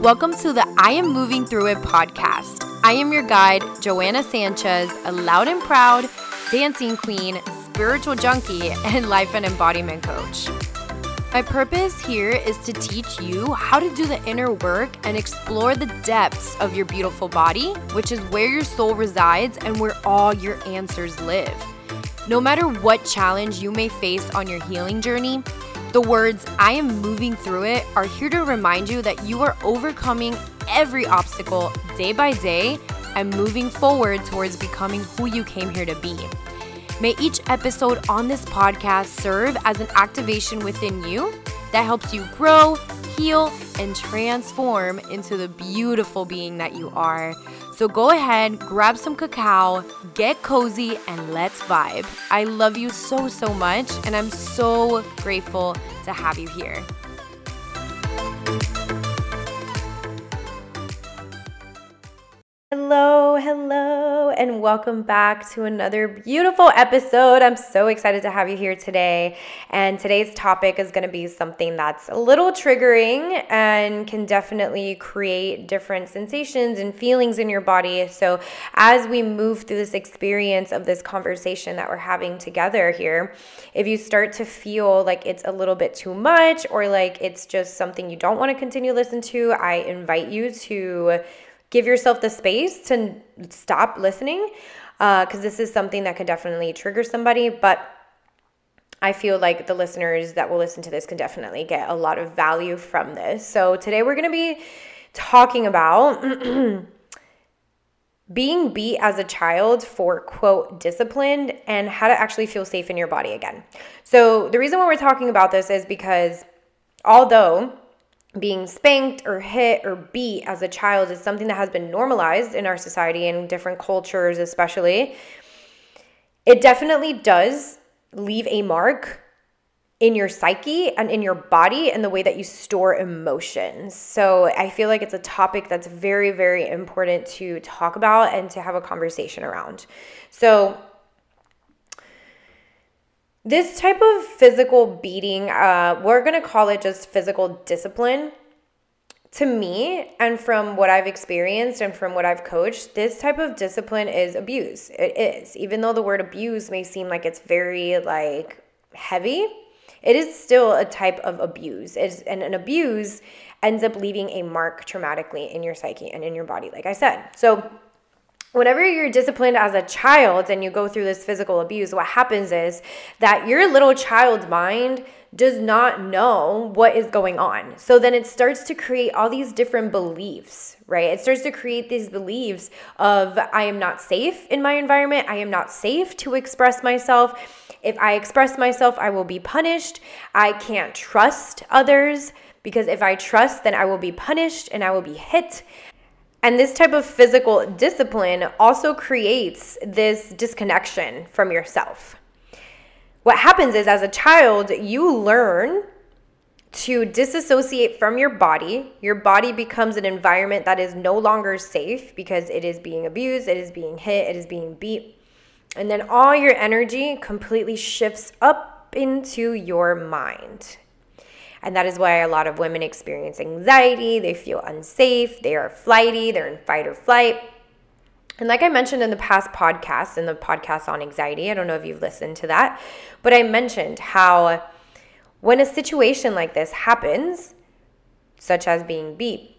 Welcome to the I Am Moving Through It podcast. I am your guide, Joanna Sanchez, a loud and proud dancing queen, spiritual junkie, and life and embodiment coach. My purpose here is to teach you how to do the inner work and explore the depths of your beautiful body, which is where your soul resides and where all your answers live. No matter what challenge you may face on your healing journey, the words, I am moving through it, are here to remind you that you are overcoming every obstacle day by day and moving forward towards becoming who you came here to be. May each episode on this podcast serve as an activation within you that helps you grow, heal, and transform into the beautiful being that you are. So go ahead, grab some cacao, get cozy, and let's vibe. I love you so, so much, and I'm so grateful to have you here. Hello, and welcome back to another beautiful episode. I'm so excited to have you here today. And today's topic is going to be something that's a little triggering and can definitely create different sensations and feelings in your body. So as we move through this experience of this conversation that we're having together here, if you start to feel like it's a little bit too much or like it's just something you don't want to continue to listen to, I invite you to give yourself the space to stop listening because this is something that could definitely trigger somebody. But I feel like the listeners that will listen to this can definitely get a lot of value from this. So today we're going to be talking about being beat as a child for, quote, disciplined and how to actually feel safe in your body again. So the reason why we're talking about this is because although being spanked or hit or beat as a child is something that has been normalized in our society and different cultures especially, it definitely does leave a mark in your psyche and in your body and the way that you store emotions. So I feel like it's a topic that's very, very important to talk about and to have a conversation around. So this type of physical beating, we're going to call it just physical discipline. To me, and from what I've experienced and from what I've coached, this type of discipline is abuse. It is. Even though the word abuse may seem like it's very heavy, it is still a type of abuse. And an abuse ends up leaving a mark traumatically in your psyche and in your body, like I said. So whenever you're disciplined as a child and you go through this physical abuse, what happens is that your little child's mind does not know what is going on. So then it starts to create all these different beliefs, right? It starts to create these beliefs of I am not safe in my environment. I am not safe to express myself. If I express myself, I will be punished. I can't trust others because if I trust, then I will be punished and I will be hit. And this type of physical discipline also creates this disconnection from yourself. What happens is, as a child, you learn to disassociate from your body. Your body becomes an environment that is no longer safe because it is being abused, it is being hit, it is being beat. And then all your energy completely shifts up into your mind. And that is why a lot of women experience anxiety, they feel unsafe, they are flighty, they're in fight or flight. And like I mentioned in the past podcast, in the podcast on anxiety, I don't know if you've listened to that, but I mentioned how when a situation like this happens, such as being beat,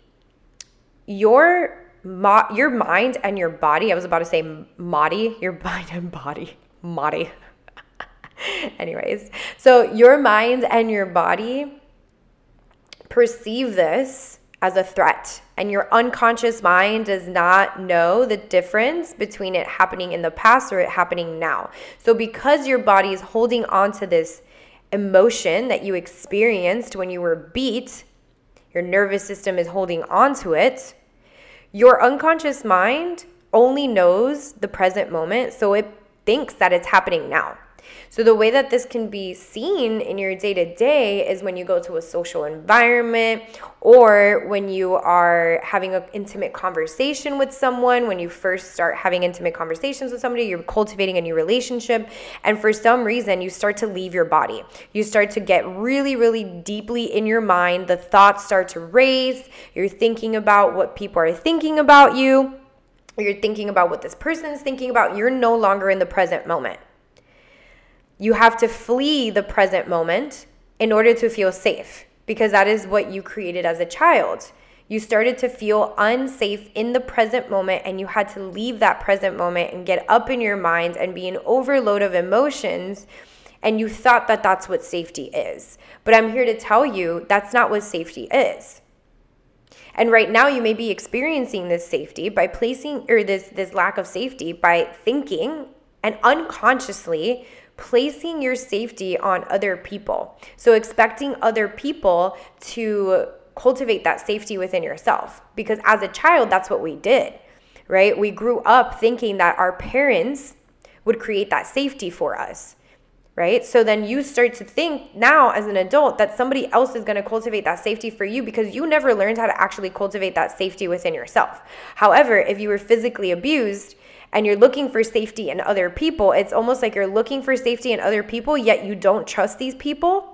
your mind and your body, I was about to say Madi, your mind and body, Madi. Anyways, so your mind and your body perceive this as a threat, and your unconscious mind does not know the difference between it happening in the past or it happening now. So because your body is holding on to this emotion that you experienced when you were beat, your nervous system is holding on to it, your unconscious mind only knows the present moment, so it thinks that it's happening now. So the way that this can be seen in your day-to-day is when you go to a social environment, or when you are having an intimate conversation with someone. When you first start having intimate conversations with somebody, you're cultivating a new relationship, and for some reason you start to leave your body. You start to get really, really deeply in your mind. The thoughts start to race. You're thinking about what people are thinking about you. You're thinking about what this person is thinking about. You're no longer in the present moment. You have to flee the present moment in order to feel safe, because that is what you created as a child. You started to feel unsafe in the present moment, and you had to leave that present moment and get up in your mind and be an overload of emotions, and you thought that that's what safety is. But I'm here to tell you that's not what safety is. And right now you may be experiencing this safety by placing, or this lack of safety, by thinking and unconsciously placing your safety on other people. So expecting other people to cultivate that safety within yourself, because as a child, that's what we did, right? We grew up thinking that our parents would create that safety for us, right? So then you start to think now as an adult that somebody else is going to cultivate that safety for you, because you never learned how to actually cultivate that safety within yourself. However, if you were physically abused, and you're looking for safety in other people, it's almost like you're looking for safety in other people, yet you don't trust these people,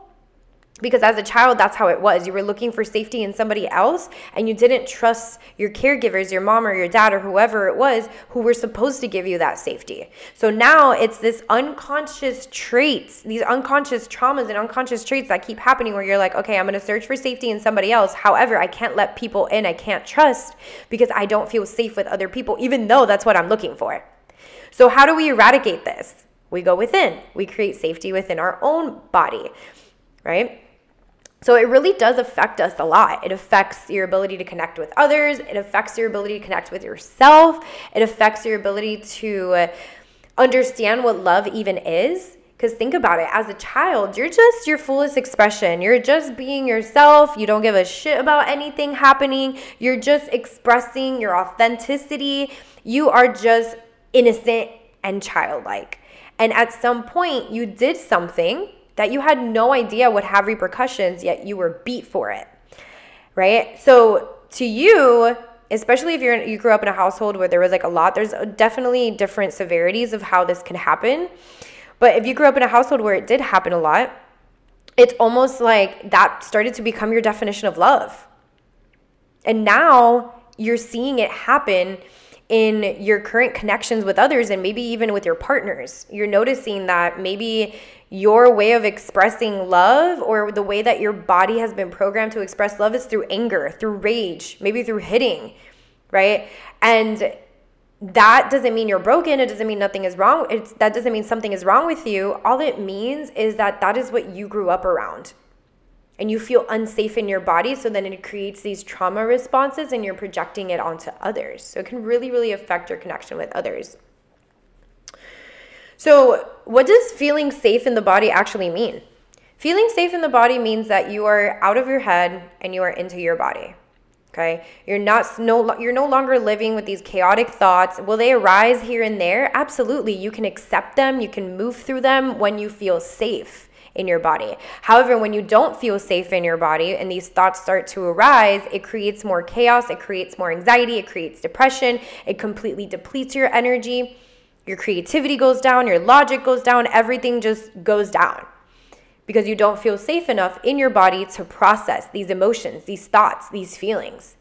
because as a child, that's how it was. You were looking for safety in somebody else, and you didn't trust your caregivers, your mom or your dad or whoever it was, who were supposed to give you that safety. So now it's this unconscious traits, these unconscious traumas and unconscious traits that keep happening, where you're like, okay, I'm going to search for safety in somebody else. However, I can't let people in. I can't trust, because I don't feel safe with other people, even though that's what I'm looking for. So how do we eradicate this? We go within. We create safety within our own body, right? So it really does affect us a lot. It affects your ability to connect with others. It affects your ability to connect with yourself. It affects your ability to understand what love even is. Because think about it. As a child, you're just your fullest expression. You're just being yourself. You don't give a shit about anything happening. You're just expressing your authenticity. You are just innocent and childlike. And at some point, you did something that you had no idea would have repercussions, yet you were beat for it, right? So to you, especially if you grew up in a household where there was like a lot, there's definitely different severities of how this can happen. But if you grew up in a household where it did happen a lot, it's almost like that started to become your definition of love. And now you're seeing it happen in your current connections with others, and maybe even with your partners. You're noticing that maybe your way of expressing love, or the way that your body has been programmed to express love, is through anger, through rage, maybe through hitting, right? And that doesn't mean you're broken. It doesn't mean nothing is wrong. That doesn't mean something is wrong with you. All it means is that that is what you grew up around. And you feel unsafe in your body, so then it creates these trauma responses, and you're projecting it onto others. So it can really, really affect your connection with others. So what does feeling safe in the body actually mean? Feeling safe in the body means that you are out of your head and you are into your body. Okay? You're no longer living with these chaotic thoughts. Will they arise here and there? Absolutely. You can accept them. You can move through them when you feel safe in your body. However, when you don't feel safe in your body and these thoughts start to arise, it creates more chaos, it creates more anxiety, it creates depression, it completely depletes your energy, your creativity goes down, your logic goes down, everything just goes down, because you don't feel safe enough in your body to process these emotions, these thoughts, these feelings.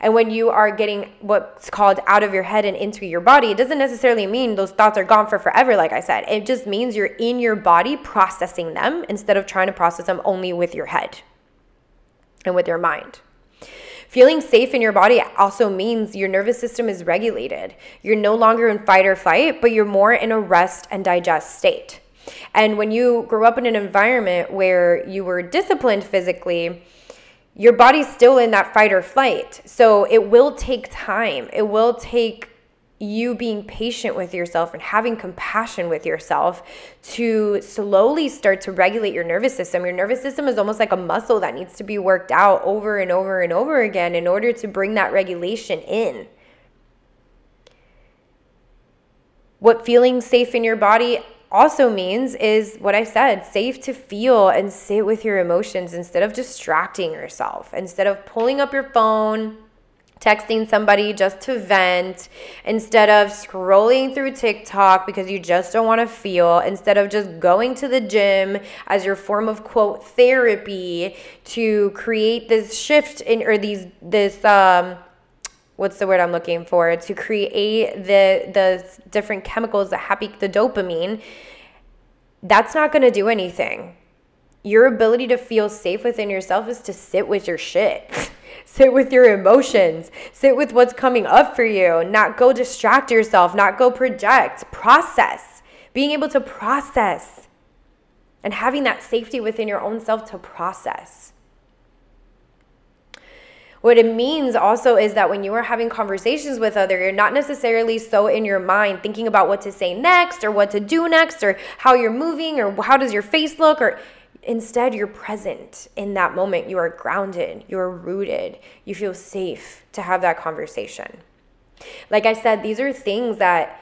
And when you are getting what's called out of your head and into your body, it doesn't necessarily mean those thoughts are gone for forever, like I said. It just means you're in your body processing them, instead of trying to process them only with your head and with your mind. Feeling safe in your body also means your nervous system is regulated. You're no longer in fight or flight, but you're more in a rest and digest state. And when you grow up in an environment where you were disciplined physically, your body's still in that fight or flight. So it will take time. It will take you being patient with yourself and having compassion with yourself to slowly start to regulate your nervous system. Your nervous system is almost like a muscle that needs to be worked out over and over and over again in order to bring that regulation in. What feeling safe in your body also means is what I said, safe to feel and sit with your emotions instead of distracting yourself, instead of pulling up your phone, texting somebody just to vent, instead of scrolling through TikTok because you just don't want to feel, instead of just going to the gym as your form of, quote, therapy to create this shift in, or to create the different chemicals that happy, the dopamine, that's not going to do anything. Your ability to feel safe within yourself is to sit with your shit. Sit with your emotions. Sit with what's coming up for you. Not go distract yourself. Not go project. Process. Being able to process and having that safety within your own self to process. What it means also is that when you are having conversations with others, you're not necessarily so in your mind thinking about what to say next or what to do next or how you're moving or how does your face look or... Instead, you're present in that moment. You are grounded. You are rooted. You feel safe to have that conversation. Like I said, these are things that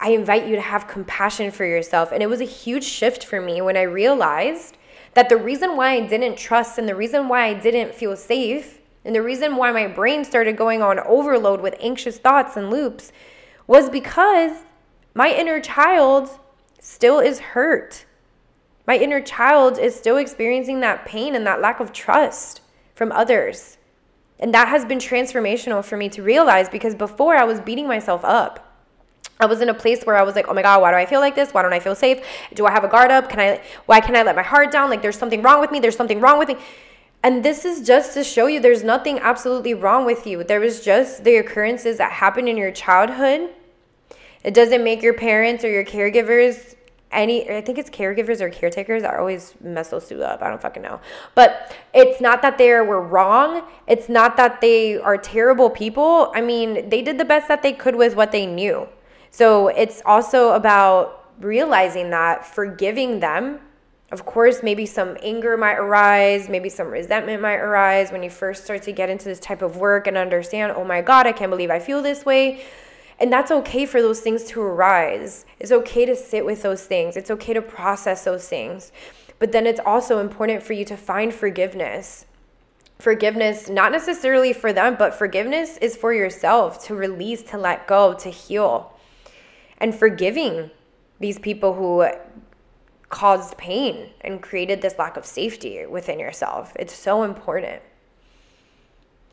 I invite you to have compassion for yourself. And it was a huge shift for me when I realized that the reason why I didn't trust and the reason why I didn't feel safe and the reason why my brain started going on overload with anxious thoughts and loops was because my inner child still is hurt. My inner child is still experiencing that pain and that lack of trust from others. And that has been transformational for me to realize, because before I was beating myself up. I was in a place where I was like, oh my God, why do I feel like this? Why don't I feel safe? Do I have a guard up? Why can't I let my heart down? Like there's something wrong with me. There's something wrong with me. And this is just to show you there's nothing absolutely wrong with you. There was just the occurrences that happened in your childhood. It doesn't make your parents or your caregivers I think it's caregivers or caretakers. I always mess those two up. I don't fucking know. But it's not that they were wrong. It's not that they are terrible people. I mean, they did the best that they could with what they knew. So it's also about realizing that, forgiving them. Of course, maybe some anger might arise. Maybe some resentment might arise when you first start to get into this type of work and understand, oh my God, I can't believe I feel this way. And that's okay for those things to arise. It's okay to sit with those things. It's okay to process those things. But then it's also important for you to find forgiveness. Forgiveness, not necessarily for them, but forgiveness is for yourself, to release, to let go, to heal. And forgiving these people who caused pain and created this lack of safety within yourself. It's so important.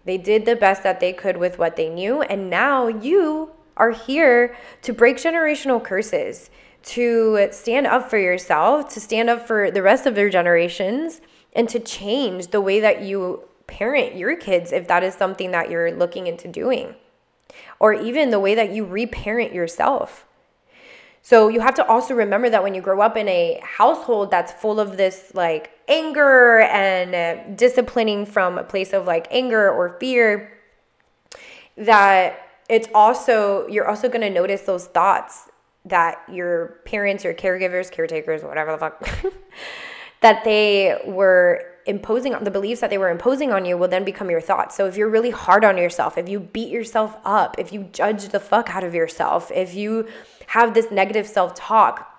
They did the best that they could with what they knew, and now you are here to break generational curses, to stand up for yourself, to stand up for the rest of their generations, and to change the way that you parent your kids if that is something that you're looking into doing, or even the way that you reparent yourself. So you have to also remember that when you grow up in a household that's full of this like anger and disciplining from a place of like anger or fear, that you're also going to notice those thoughts that your parents or caregivers, caretakers, whatever the fuck, that they were imposing on the beliefs that they were imposing on you will then become your thoughts. So if you're really hard on yourself, if you beat yourself up, if you judge the fuck out of yourself, if you have this negative self-talk,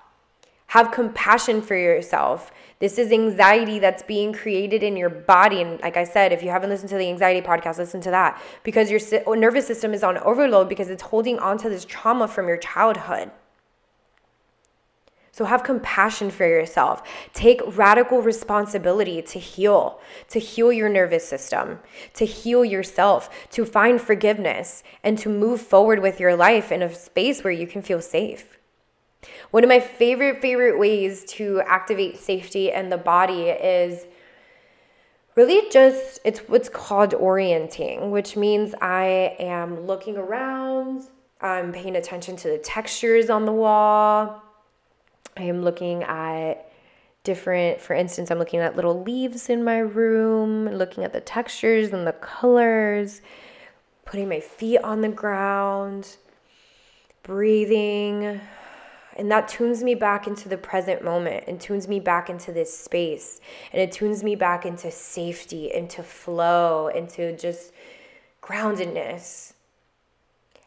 have compassion for yourself. This is anxiety that's being created in your body. And like I said, if you haven't listened to the anxiety podcast, listen to that, because your nervous system is on overload because it's holding on to this trauma from your childhood. So have compassion for yourself. Take radical responsibility to heal your nervous system, to heal yourself, to find forgiveness, and to move forward with your life in a space where you can feel safe. One of my favorite ways to activate safety in the body is really just, it's what's called orienting, which means I am looking around, I'm paying attention to the textures on the wall, I am looking at different, for instance, I'm looking at little leaves in my room, looking at the textures and the colors, putting my feet on the ground, breathing, and that tunes me back into the present moment and tunes me back into this space, and it tunes me back into safety, into flow, into just groundedness.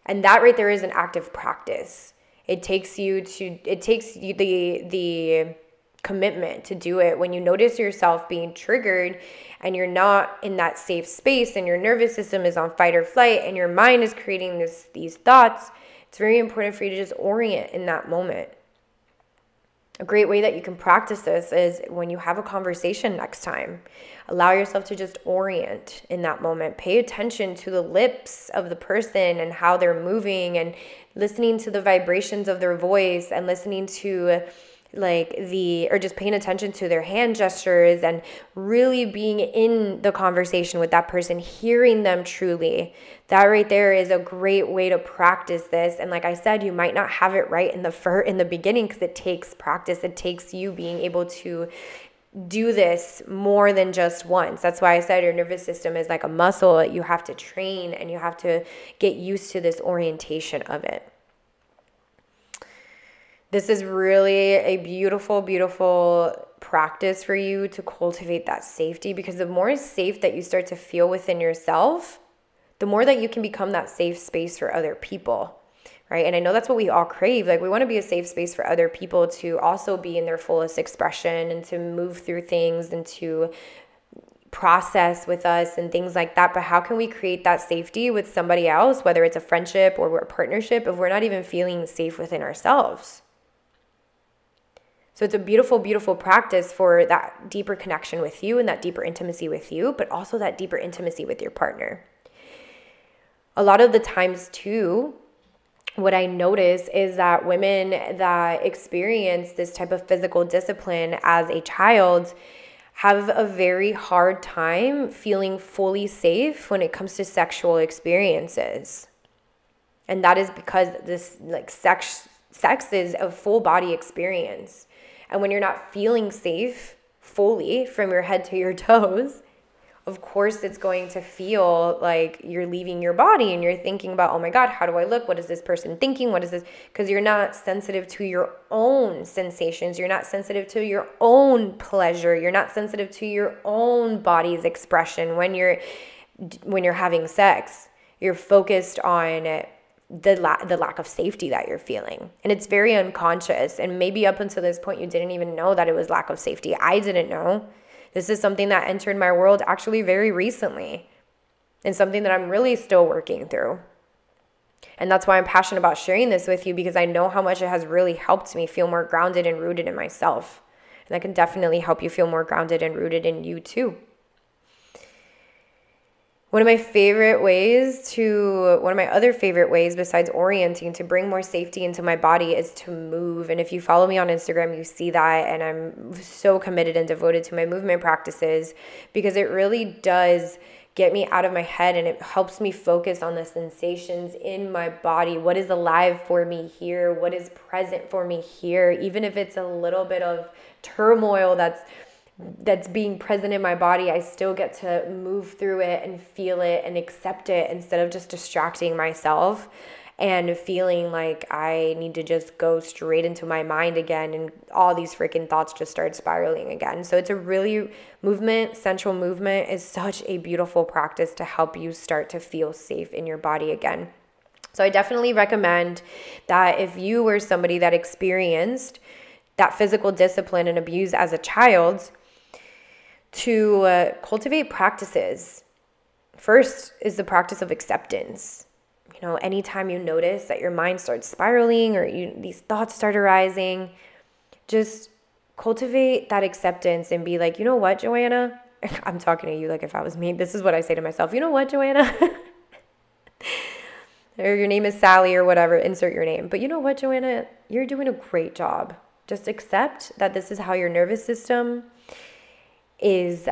And that right there is an active practice. It takes you the commitment to do it. When you notice yourself being triggered and you're not in that safe space and your nervous system is on fight or flight and your mind is creating these thoughts, it's very important for you to just orient in that moment. A great way that you can practice this is when you have a conversation next time. Allow yourself to just orient in that moment. Pay attention to the lips of the person and how they're moving, and listening to the vibrations of their voice, and listening to just paying attention to their hand gestures, and really being in the conversation with that person, hearing them truly. That right there is a great way to practice this. And like I said, you might not have it right in the beginning, because it takes practice. It takes you being able to do this more than just once. That's why I said your nervous system is like a muscle. You have to train and you have to get used to this orientation of it. This is really a beautiful, beautiful practice for you to cultivate that safety, because the more safe that you start to feel within yourself, the more that you can become that safe space for other people, right? And I know that's what we all crave. Like, we want to be a safe space for other people to also be in their fullest expression and to move through things and to process with us and things like that. But how can we create that safety with somebody else, whether it's a friendship or a partnership, if we're not even feeling safe within ourselves? So it's a beautiful, beautiful practice for that deeper connection with you and that deeper intimacy with you, but also that deeper intimacy with your partner. A lot of the times too, what I notice is that women that experience this type of physical discipline as a child have a very hard time feeling fully safe when it comes to sexual experiences. And that is because this sex is a full body experience. And when you're not feeling safe fully from your head to your toes, of course it's going to feel like you're leaving your body and you're thinking about, oh my God, how do I look? What is this person thinking? What is this? Because you're not sensitive to your own sensations. You're not sensitive to your own pleasure. You're not sensitive to your own body's expression when you're having sex. You're focused on the lack of safety that you're feeling. And it's very unconscious. And maybe up until this point, you didn't even know that it was lack of safety. I didn't know. This is something that entered my world actually very recently, and something that I'm really still working through. And that's why I'm passionate about sharing this with you, because I know how much it has really helped me feel more grounded and rooted in myself. And that can definitely help you feel more grounded and rooted in you too. One of my other favorite ways besides orienting to bring more safety into my body is to move. And if you follow me on Instagram, you see that. And I'm so committed and devoted to my movement practices, because it really does get me out of my head and it helps me focus on the sensations in my body. What is alive for me here? What is present for me here? Even if it's a little bit of turmoil that's being present in my body, I still get to move through it and feel it and accept it, instead of just distracting myself and feeling like I need to just go straight into my mind again and all these freaking thoughts just start spiraling again. So it's a really central movement is such a beautiful practice to help you start to feel safe in your body again. So I definitely recommend that if you were somebody that experienced that physical discipline and abuse as a child, to cultivate practices. First is the practice of acceptance. You know, anytime you notice that your mind starts spiraling or these thoughts start arising, just cultivate that acceptance and be like, you know what, Joanna? I'm talking to you like if I was me. This is what I say to myself. You know what, Joanna? Or your name is Sally or whatever. Insert your name. But you know what, Joanna? You're doing a great job. Just accept that this is how your nervous system is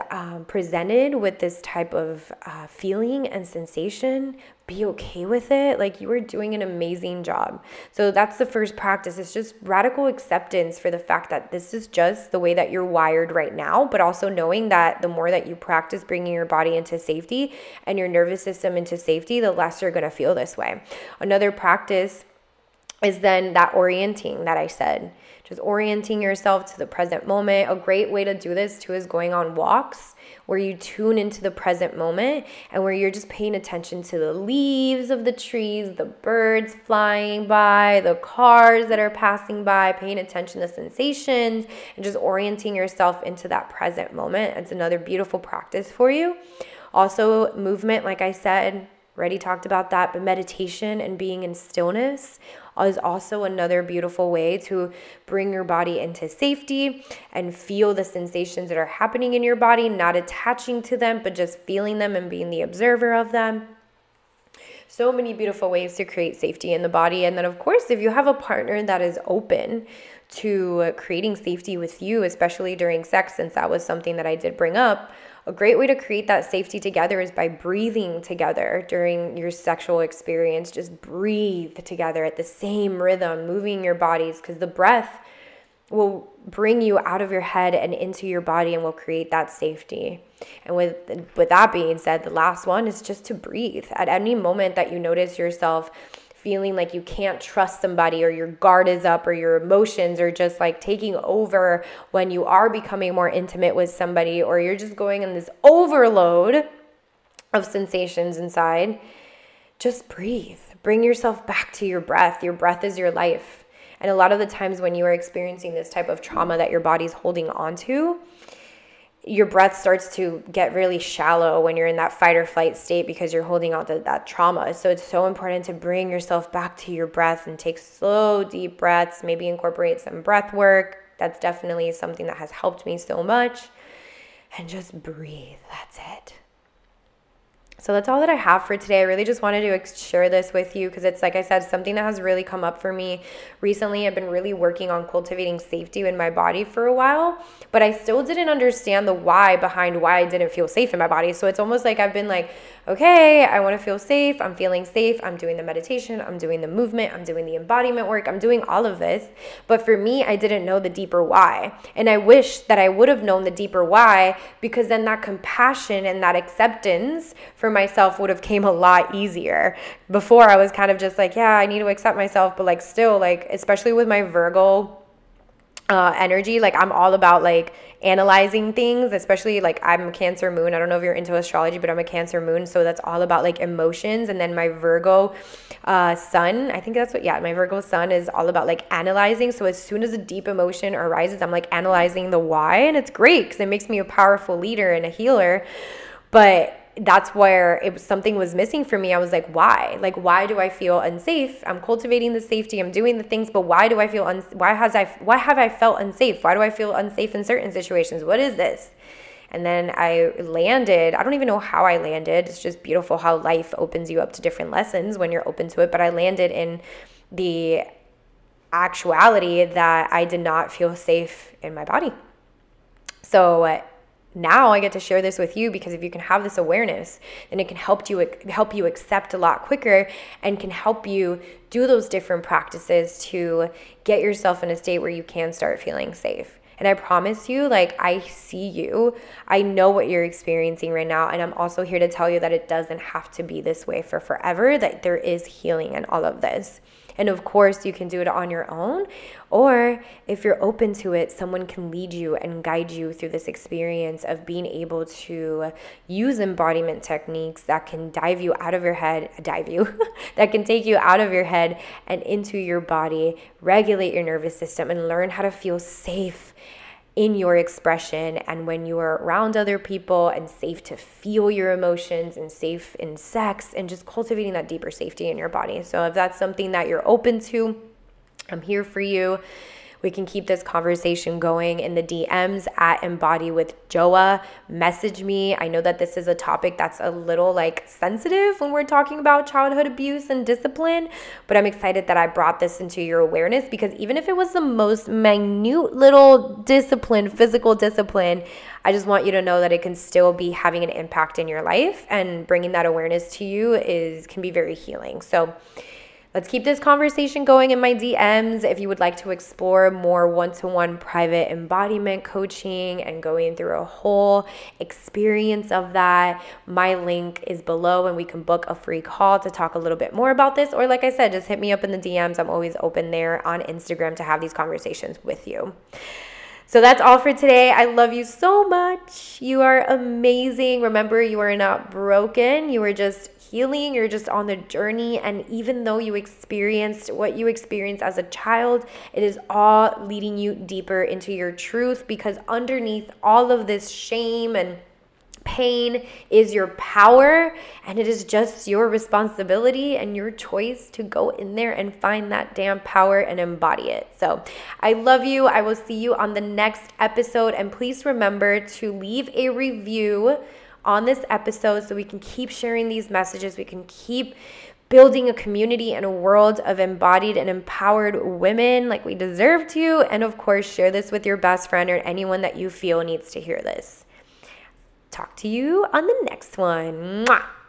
presented with this type of feeling and sensation. Be okay with it. Like, you are doing an amazing job. So that's the first practice. It's just radical acceptance for the fact that this is just the way that you're wired right now, but also knowing that the more that you practice bringing your body into safety and your nervous system into safety, the less you're going to feel this way. Another practice is then that orienting that I said, just orienting yourself to the present moment. A great way to do this too is going on walks where you tune into the present moment and where you're just paying attention to the leaves of the trees, the birds flying by, the cars that are passing by, paying attention to sensations and just orienting yourself into that present moment. It's another beautiful practice for you. Also, movement, like I said, already talked about that, but meditation and being in stillness is also another beautiful way to bring your body into safety and feel the sensations that are happening in your body, not attaching to them, but just feeling them and being the observer of them. So many beautiful ways to create safety in the body. And then, of course, if you have a partner that is open to creating safety with you, especially during sex, since that was something that I did bring up, a great way to create that safety together is by breathing together during your sexual experience. Just breathe together at the same rhythm, moving your bodies, because the breath will bring you out of your head and into your body and will create that safety. And with that being said, the last one is just to breathe. At any moment that you notice yourself feeling like you can't trust somebody, or your guard is up, or your emotions are just like taking over when you are becoming more intimate with somebody, or you're just going in this overload of sensations inside, just breathe. Bring yourself back to your breath. Your breath is your life. And a lot of the times when you are experiencing this type of trauma that your body's holding onto, your breath starts to get really shallow when you're in that fight or flight state because you're holding on to that trauma. So it's so important to bring yourself back to your breath and take slow, deep breaths, maybe incorporate some breath work. That's definitely something that has helped me so much. And just breathe. That's it. So that's all that I have for today. I really just wanted to share this with you because it's, like I said, something that has really come up for me recently. I've been really working on cultivating safety in my body for a while, but I still didn't understand the why behind why I didn't feel safe in my body. So it's almost like I've been like, okay, I want to feel safe. I'm feeling safe. I'm doing the meditation. I'm doing the movement. I'm doing the embodiment work. I'm doing all of this. But for me, I didn't know the deeper why. And I wish that I would have known the deeper why, because then that compassion and that acceptance for myself would have came a lot easier. Before, I was kind of just like, yeah, I need to accept myself, but like still, like, especially with my Virgo energy, like I'm all about like analyzing things, especially like I'm a Cancer moon. I don't know if you're into astrology, but I'm a Cancer moon, so that's all about like emotions. And then my Virgo sun, I think that's what, yeah, my Virgo sun is all about like analyzing. So as soon as a deep emotion arises, I'm like analyzing the why, and it's great because it makes me a powerful leader and a healer. But that's where it was, something was missing for me. I was like, why? Like, why do I feel unsafe? I'm cultivating the safety. I'm doing the things, but why do I feel why have I felt unsafe? Why do I feel unsafe in certain situations? What is this? And then I landed. I don't even know how I landed. It's just beautiful how life opens you up to different lessons when you're open to it. But I landed in the actuality that I did not feel safe in my body. So now I get to share this with you, because if you can have this awareness, then it can help you accept a lot quicker and can help you do those different practices to get yourself in a state where you can start feeling safe. And I promise you, like, I see you. I know what you're experiencing right now. And I'm also here to tell you that it doesn't have to be this way for forever, that there is healing in all of this. And of course, you can do it on your own. Or if you're open to it, someone can lead you and guide you through this experience of being able to use embodiment techniques that can dive you out of your head, that can take you out of your head and into your body, regulate your nervous system, and learn how to feel safe in your expression, and when you are around other people, and safe to feel your emotions, and safe in sex, and just cultivating that deeper safety in your body. So if that's something that you're open to, I'm here for you. We can keep this conversation going in the DMs at Embody with Joa. Message me. I know that this is a topic that's a little like sensitive when we're talking about childhood abuse and discipline, but I'm excited that I brought this into your awareness, because even if it was the most minute little discipline, physical discipline, I just want you to know that it can still be having an impact in your life, and bringing that awareness to you can be very healing. So Let's keep this conversation going in my DMs if you would like to explore more one-to-one private embodiment coaching and going through a whole experience of that. My link is below and we can book a free call to talk a little bit more about this. Or like I said, just hit me up in the DMs. I'm always open there on Instagram to have these conversations with you. So that's all for today. I love you so much. You are amazing. Remember, you are not broken. You are just healing. You're just on the journey. And even though you experienced what you experienced as a child, it is all leading you deeper into your truth, because underneath all of this shame and pain is your power, and it is just your responsibility and your choice to go in there and find that damn power and embody it. So I love you. I will see you on the next episode, and please remember to leave a review on this episode so we can keep sharing these messages. We can keep building a community and a world of embodied and empowered women like we deserve to. And of course, share this with your best friend or anyone that you feel needs to hear this. Talk to you on the next one. Mwah.